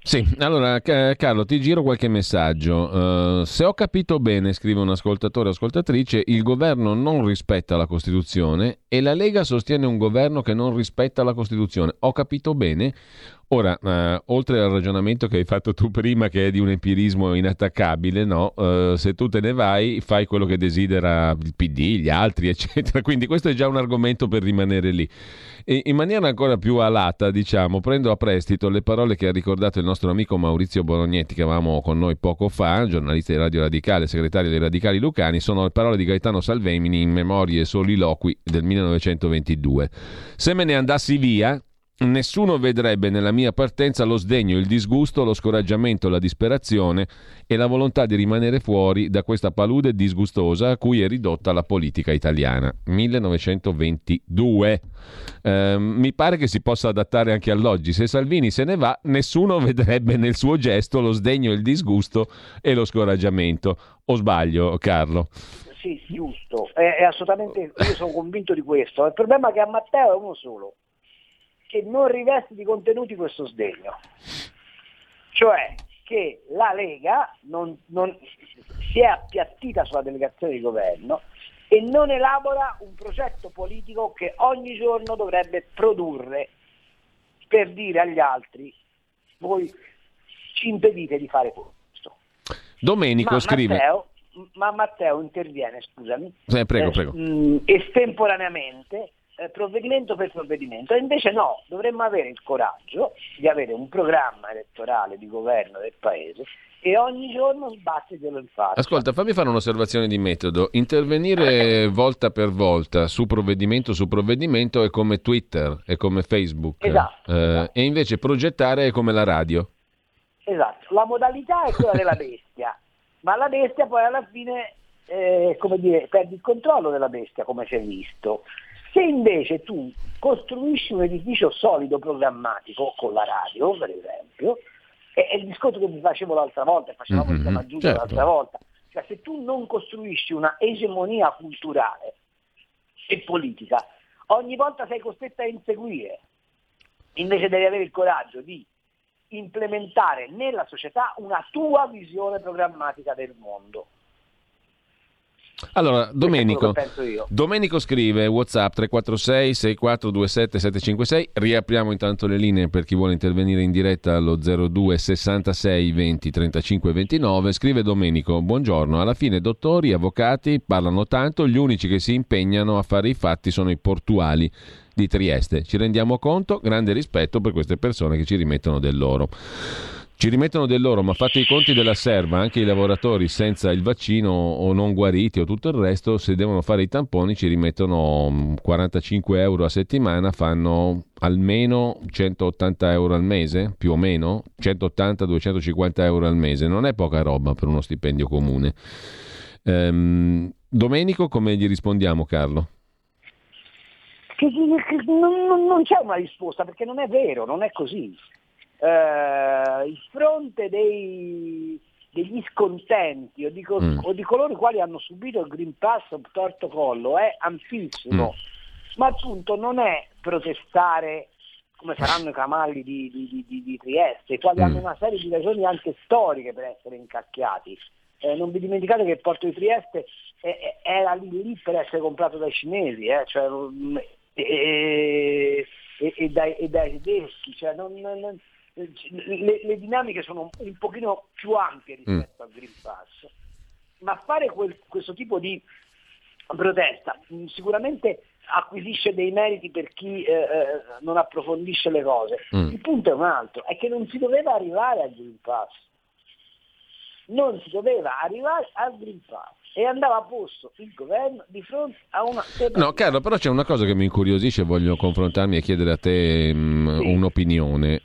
Sì, allora Carlo, ti giro qualche messaggio. Se ho capito bene, scrive un ascoltatore o ascoltatrice, il governo non rispetta la Costituzione e la Lega sostiene un governo che non rispetta la Costituzione. Ho capito bene? Ora, oltre al ragionamento che hai fatto tu prima, che è di un empirismo inattaccabile, no? Se tu te ne vai, fai quello che desidera il PD, gli altri, eccetera. Quindi questo è già un argomento per rimanere lì. E in maniera ancora più alata, diciamo, prendo a prestito le parole che ha ricordato il nostro amico Maurizio Bolognetti, che avevamo con noi poco fa, giornalista di Radio Radicale, segretario dei Radicali lucani. Sono le parole di Gaetano Salvemini in Memorie soliloqui del 1922. Se me ne andassi via, nessuno vedrebbe nella mia partenza lo sdegno, il disgusto, lo scoraggiamento, la disperazione e la volontà di rimanere fuori da questa palude disgustosa a cui è ridotta la politica italiana. 1922. Mi pare che si possa adattare anche all'oggi. Se Salvini se ne va, nessuno vedrebbe nel suo gesto lo sdegno, il disgusto e lo scoraggiamento. O sbaglio, Carlo? Sì, giusto. È assolutamente, io sono convinto di questo. Il problema è che a Matteo è uno solo, che non riveste di contenuti questo sdegno, cioè che la Lega non si è appiattita sulla delegazione di governo e non elabora un progetto politico che ogni giorno dovrebbe produrre per dire agli altri: voi ci impedite di fare questo. Domenico scrive. Matteo interviene, scusami. Prego. Estemporaneamente, provvedimento per provvedimento. E invece no, dovremmo avere il coraggio di avere un programma elettorale di governo del paese e ogni giorno sbattitelo in faccia. Ascolta, fammi fare un'osservazione di metodo. Intervenire volta per volta su provvedimento è come Twitter, è come Facebook. Esatto. E invece progettare è come la radio. Esatto, la modalità è quella della bestia, ma la bestia poi alla fine perdi il controllo della bestia, come si è visto. Se invece tu costruisci un edificio solido programmatico con la radio, per esempio, è il discorso che vi facevo l'altra volta, facevamo il tema giusto l'altra volta, cioè se tu non costruisci una egemonia culturale e politica, ogni volta sei costretta a inseguire. Invece devi avere il coraggio di implementare nella società una tua visione programmatica del mondo. Allora, Domenico scrive WhatsApp 346 6427 756. Riapriamo intanto le linee per chi vuole intervenire in diretta allo 02 66 20 35 29. Scrive Domenico: buongiorno, alla fine dottori, avvocati parlano tanto, gli unici che si impegnano a fare i fatti sono i portuali di Trieste. Ci rendiamo conto? Grande rispetto per queste persone che ci rimettono del loro. Ci rimettono del loro, ma fate i conti della serva, anche i lavoratori senza il vaccino o non guariti o tutto il resto, se devono fare i tamponi ci rimettono 45 euro a settimana, fanno almeno 180 euro al mese, più o meno, 180-250 euro al mese, non è poca roba per uno stipendio comune. Domenico, come gli rispondiamo, Carlo? Non c'è una risposta, perché non è vero, non è così. Il fronte degli scontenti o di coloro i quali hanno subito il Green Pass o torto collo è ampissimo, ma appunto non è protestare come faranno i camalli di Trieste, i quali hanno una serie di ragioni anche storiche per essere incacchiati. Non vi dimenticate che il porto di Trieste era lì per essere comprato dai cinesi, dai tedeschi, Le dinamiche sono un pochino più ampie rispetto al Green Pass, ma fare questo tipo di protesta sicuramente acquisisce dei meriti per chi non approfondisce le cose. Il punto è un altro, è che non si doveva arrivare al Green Pass, e andava a posto il governo di fronte a una... No, Carlo, però c'è una cosa che mi incuriosisce, voglio confrontarmi e chiedere a te un'opinione.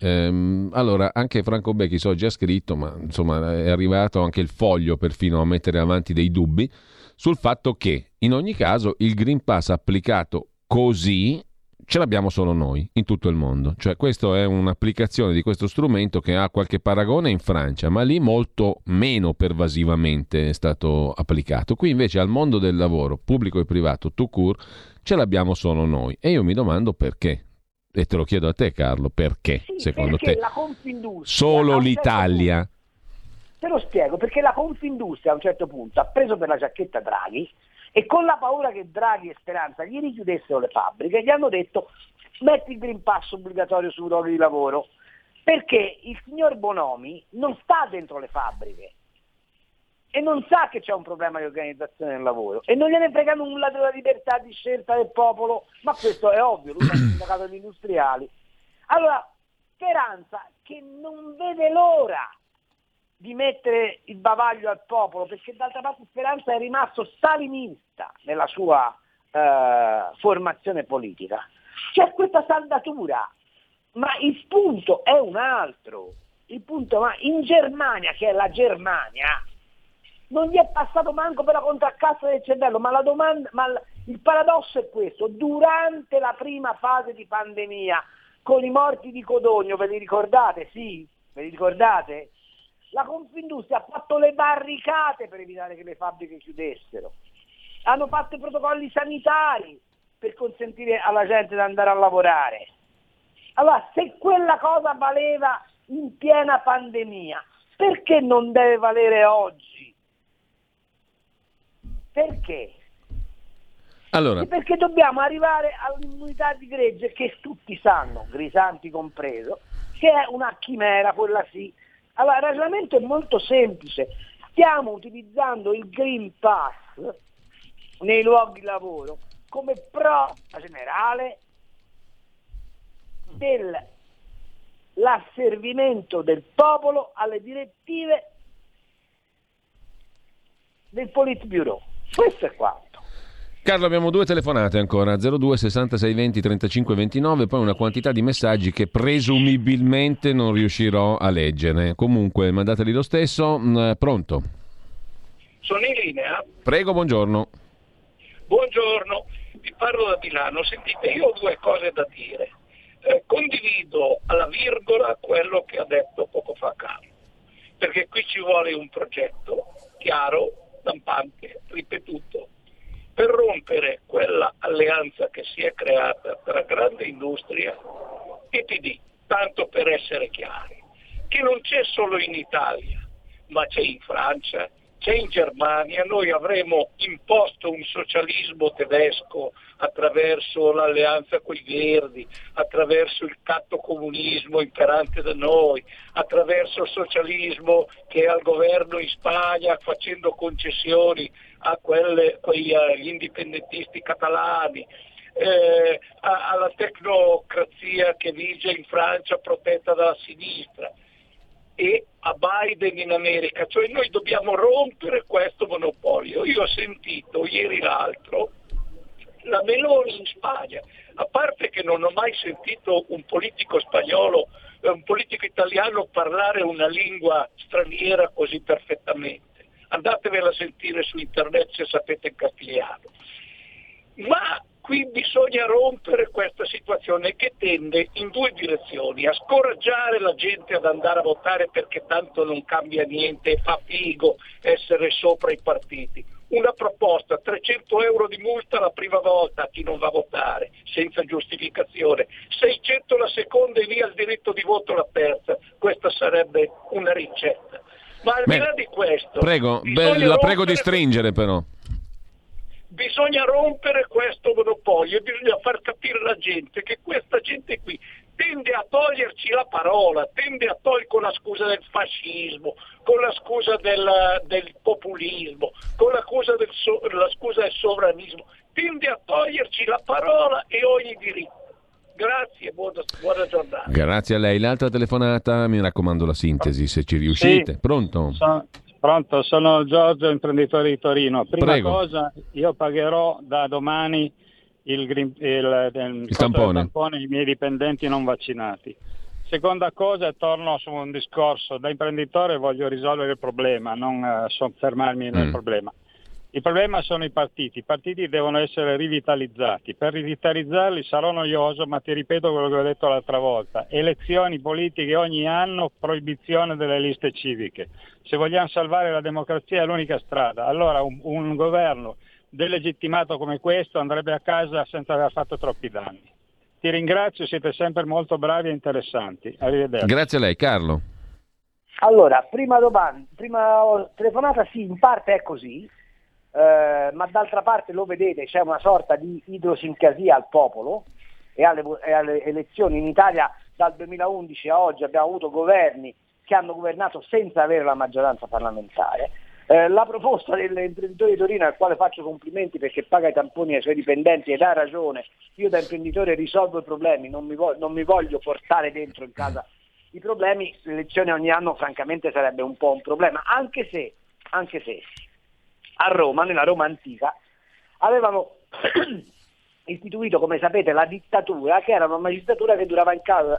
Allora, anche Franco Becchi so già scritto, ma insomma è arrivato anche il Foglio perfino a mettere avanti dei dubbi sul fatto che in ogni caso il Green Pass applicato così ce l'abbiamo solo noi in tutto il mondo, cioè questo è un'applicazione di questo strumento che ha qualche paragone in Francia, ma lì molto meno pervasivamente è stato applicato. Qui invece al mondo del lavoro pubblico e privato tout court ce l'abbiamo solo noi, e io mi domando perché, e te lo chiedo a te Carlo, perché sì, secondo perché te la Confindustria, solo l'Italia? Te lo spiego, perché la Confindustria a un certo punto ha preso per la giacchetta Draghi, e con la paura che Draghi e Speranza gli richiudessero le fabbriche, gli hanno detto: metti il Green Pass obbligatorio sui luoghi di lavoro, perché il signor Bonomi non sta dentro le fabbriche e non sa che c'è un problema di organizzazione del lavoro e non gliene frega nulla della libertà di scelta del popolo, ma questo è ovvio, lui è il sindacato degli industriali. Allora Speranza, che non vede l'ora di mettere il bavaglio al popolo, perché d'altra parte Speranza è rimasto stalinista nella sua formazione politica, c'è questa saldatura, ma il punto è un altro. Il punto, ma in Germania, che è la Germania, non gli è passato manco per la contraccassa del cervello, ma la domanda, il paradosso è questo: durante la prima fase di pandemia con i morti di Codogno, ve li ricordate? Sì, ve li ricordate? La Confindustria ha fatto le barricate per evitare che le fabbriche chiudessero, hanno fatto i protocolli sanitari per consentire alla gente di andare a lavorare. Allora, se quella cosa valeva in piena pandemia, perché non deve valere oggi? Perché? Allora, perché dobbiamo arrivare all'immunità di gregge, che tutti sanno, Grisanti compreso, che è una chimera, quella sì. Allora, il ragionamento è molto semplice. Stiamo utilizzando il Green Pass nei luoghi di lavoro come prova generale dell'asservimento del popolo alle direttive del Politburo. Questo è quanto. Carlo, abbiamo due telefonate ancora, 02 66 20 35 29, poi una quantità di messaggi che presumibilmente non riuscirò a leggere. Comunque, mandateli lo stesso. Pronto? Sono in linea? Prego, buongiorno. Buongiorno, vi parlo da Milano. Sentite, io ho due cose da dire. Condivido alla virgola quello che ha detto poco fa Carlo, perché qui ci vuole un progetto chiaro, stampante, ripetuto, per rompere quella alleanza che si è creata tra grande industria e PD, tanto per essere chiari, che non c'è solo in Italia, ma c'è in Francia, c'è in Germania. Noi avremo imposto un socialismo tedesco attraverso l'alleanza coi Verdi, attraverso il cattocomunismo imperante da noi, attraverso il socialismo che è al governo in Spagna, facendo concessioni a agli indipendentisti catalani, alla tecnocrazia che vige in Francia protetta dalla sinistra, e a Biden in America. Cioè noi dobbiamo rompere questo monopolio. Io ho sentito ieri l'altro la Meloni in Spagna. A parte che non ho mai sentito un politico spagnolo, un politico italiano parlare una lingua straniera così perfettamente. Andatevela a sentire su internet se sapete il castigliano. Ma qui bisogna rompere questa situazione che tende in due direzioni: a scoraggiare la gente ad andare a votare perché tanto non cambia niente e fa figo essere sopra i partiti. Una proposta, 300 euro di multa la prima volta a chi non va a votare, senza giustificazione, 600 la seconda e via il diritto di voto la terza. Questa sarebbe una ricetta. Ma al di là di questo... Prego, la prego di stringere però. Bisogna rompere questo monopolio e bisogna far capire alla gente che questa gente qui tende a toglierci la parola, tende a togliere con la scusa del fascismo, con la scusa del populismo, con la scusa del sovranismo, tende a toglierci la parola e ogni diritto. Grazie, buona giornata. Grazie a lei. L'altra telefonata, mi raccomando la sintesi se ci riuscite. Sì. Pronto? Pronto, sono Giorgio, imprenditore di Torino. Prima Prego. Cosa, io pagherò da domani il tampone ai miei dipendenti non vaccinati. Seconda cosa, torno su un discorso. Da imprenditore voglio risolvere il problema, non soffermarmi nel problema. Il problema sono i partiti. I partiti devono essere rivitalizzati. Per rivitalizzarli sarò noioso, ma ti ripeto quello che ho detto l'altra volta. Elezioni politiche ogni anno, proibizione delle liste civiche. Se vogliamo salvare la democrazia è l'unica strada. Allora un governo delegittimato come questo andrebbe a casa senza aver fatto troppi danni. Ti ringrazio, siete sempre molto bravi e interessanti. Arrivederci. Grazie a lei, Carlo. Allora, prima telefonata, sì, in parte è così. Ma d'altra parte lo vedete, c'è una sorta di idrosincasia al popolo e alle elezioni. In Italia dal 2011 a oggi abbiamo avuto governi che hanno governato senza avere la maggioranza parlamentare. La proposta dell'imprenditore di Torino, al quale faccio complimenti perché paga i tamponi ai suoi dipendenti ed ha ragione, io da imprenditore risolvo i problemi, non mi voglio portare dentro in casa i problemi. L'elezione ogni anno francamente sarebbe un po' un problema, anche se a Roma, nella Roma antica, avevano istituito, come sapete, la dittatura, che era una magistratura che durava in capo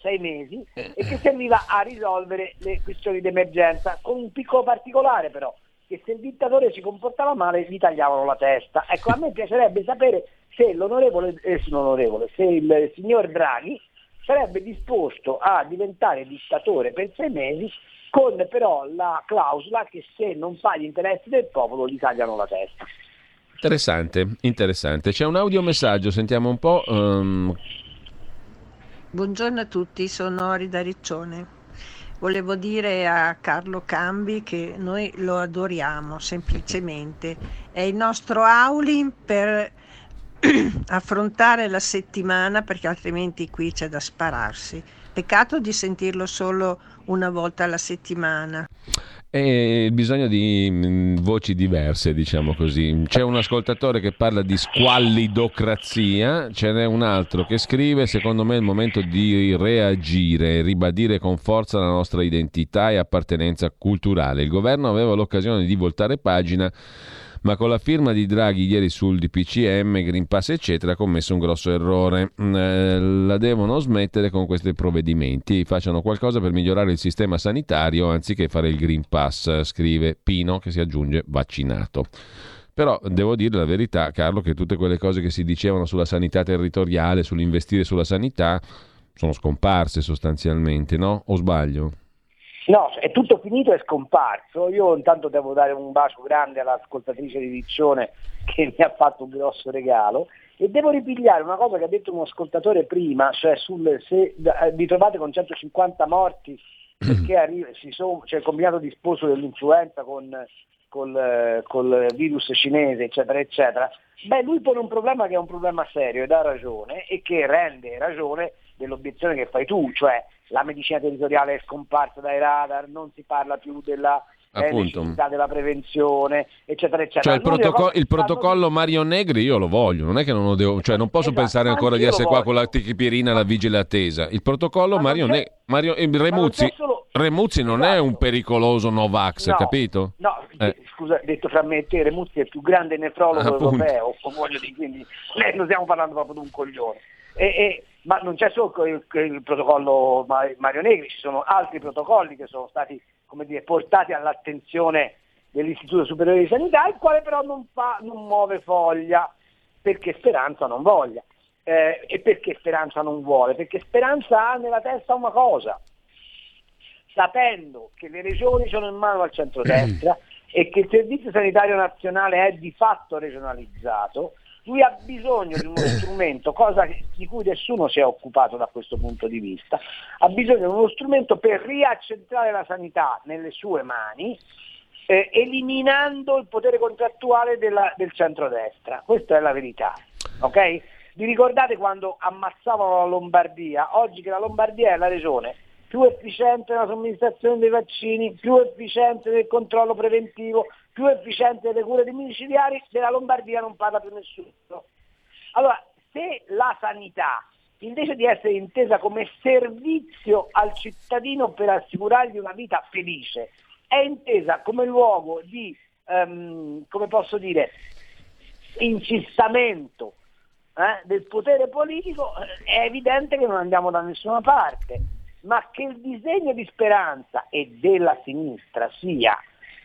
6 mesi e che serviva a risolvere le questioni d'emergenza, con un piccolo particolare però, che se il dittatore si comportava male gli tagliavano la testa. Ecco, a me piacerebbe sapere se se il signor Draghi sarebbe disposto a diventare dittatore per 6 mesi, con però la clausola che se non fa gli interessi del popolo gli tagliano la testa. Interessante. C'è un audiomessaggio, sentiamo un po'. Buongiorno a tutti, sono Ari da Riccione. Volevo dire a Carlo Cambi che noi lo adoriamo semplicemente, è il nostro Aulin per affrontare la settimana, perché altrimenti qui c'è da spararsi. Peccato di sentirlo solo una volta alla settimana. E bisogna di voci diverse, diciamo così. C'è un ascoltatore che parla di squallidocrazia, ce n'è un altro che scrive: secondo me è il momento di reagire, ribadire con forza la nostra identità e appartenenza culturale. Il governo aveva l'occasione di voltare pagina, ma con la firma di Draghi ieri sul DPCM, Green Pass eccetera, ha commesso un grosso errore. La devono smettere con questi provvedimenti, facciano qualcosa per migliorare il sistema sanitario anziché fare il Green Pass, scrive Pino, che si aggiunge vaccinato. Però devo dire la verità, Carlo, che tutte quelle cose che si dicevano sulla sanità territoriale, sull'investire sulla sanità, sono scomparse sostanzialmente, no? O sbaglio? No, è tutto finito, è scomparso. Io intanto devo dare un bacio grande all'ascoltatrice di Riccione che mi ha fatto un grosso regalo, e devo ripigliare una cosa che ha detto un ascoltatore prima, cioè se vi trovate con 150 morti perché il combinato disposto dell'influenza col virus cinese eccetera eccetera. Beh, lui pone un problema che è un problema serio ed ha ragione, e che rende ragione dell'obiezione che fai tu, cioè la medicina territoriale è scomparsa dai radar, non si parla più della necessità della prevenzione, eccetera, eccetera. Cioè il protocollo Mario Negri io lo voglio, non è che non lo devo, cioè non posso pensare ancora di essere qua con la tichipirina alla vigile attesa. Il protocollo Mario Negri, Remuzzi non è un pericoloso Novax, no, capito? No, scusa, detto fra me e te, Remuzzi è il più grande nefrologo europeo, voglio dire, quindi non stiamo parlando proprio di un coglione. Ma non c'è solo il protocollo Mario Negri, ci sono altri protocolli che sono stati, come dire, portati all'attenzione dell'Istituto Superiore di Sanità, il quale però non muove foglia, perché Speranza non voglia. E perché Speranza non vuole? Perché Speranza ha nella testa una cosa, sapendo che le regioni sono in mano al centrodestra e che il servizio sanitario nazionale è di fatto regionalizzato, lui ha bisogno di uno strumento, cosa di cui nessuno si è occupato da questo punto di vista, ha bisogno di uno strumento per riaccentrare la sanità nelle sue mani, eliminando il potere contrattuale del centrodestra. Questa è la verità, ok? Vi ricordate quando ammazzavano la Lombardia? Oggi che la Lombardia è la regione più efficiente nella somministrazione dei vaccini, più efficiente nel controllo preventivo, più efficiente delle cure domiciliari, della Lombardia non parla più nessuno. Allora, se la sanità, invece di essere intesa come servizio al cittadino per assicurargli una vita felice, è intesa come luogo di, come posso dire, incistamento del potere politico, è evidente che non andiamo da nessuna parte. Ma che il disegno di Speranza e della sinistra sia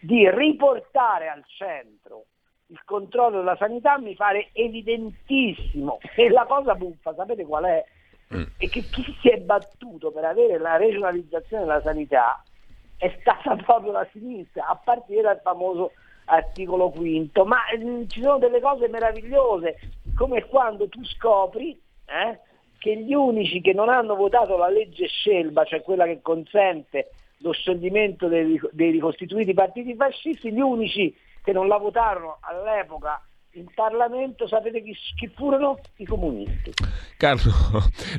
di riportare al centro il controllo della sanità mi pare evidentissimo. E la cosa buffa, sapete qual è? È che chi si è battuto per avere la regionalizzazione della sanità è stata proprio la sinistra, a partire dal famoso articolo 5. Ma ci sono delle cose meravigliose, come quando tu scopri che gli unici che non hanno votato la legge Scelba, cioè quella che consente lo scioglimento dei ricostituiti partiti fascisti, gli unici che non la votarono all'epoca in Parlamento, sapete chi furono? I comunisti. Carlo,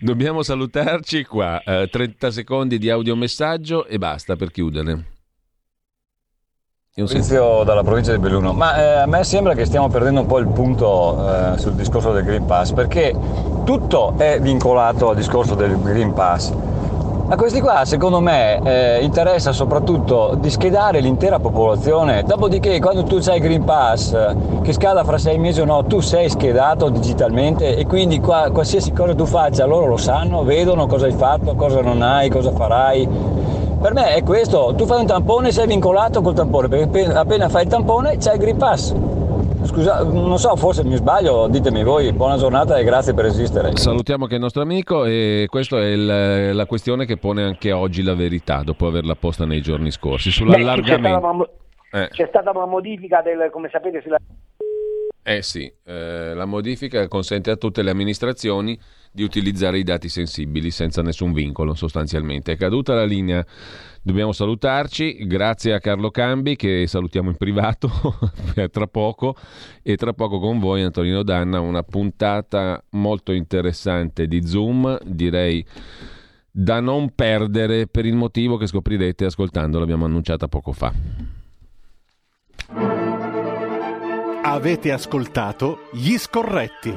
dobbiamo salutarci qua, 30 secondi di audiomessaggio e basta per chiudere. Maurizio dalla provincia di Belluno, a me sembra che stiamo perdendo un po' il punto sul discorso del Green Pass, perché tutto è vincolato al discorso del Green Pass. A questi qua secondo me interessa soprattutto di schedare l'intera popolazione, dopodiché quando tu hai il Green Pass che scada fra 6 mesi o no, tu sei schedato digitalmente, e quindi qualsiasi cosa tu faccia loro lo sanno, vedono cosa hai fatto, cosa non hai, cosa farai. Per me è questo, tu fai un tampone, sei vincolato col tampone, perché appena fai il tampone c'hai il Green Pass. Scusa, non so, forse mi sbaglio, ditemi voi, buona giornata e grazie per esistere. Salutiamo anche il nostro amico, e questa è la questione che pone anche oggi La Verità, dopo averla posta nei giorni scorsi, sull'allargamento. C'è stata una modifica del, come sapete, sulla... Eh sì, la modifica consente a tutte le amministrazioni di utilizzare i dati sensibili senza nessun vincolo, sostanzialmente. È caduta la linea. Dobbiamo salutarci, grazie a Carlo Cambi, che salutiamo in privato tra poco, e tra poco con voi Antonino Danna, una puntata molto interessante di Zoom, direi da non perdere per il motivo che scoprirete ascoltando, l'abbiamo annunciata poco fa. Avete ascoltato Gli Scorretti,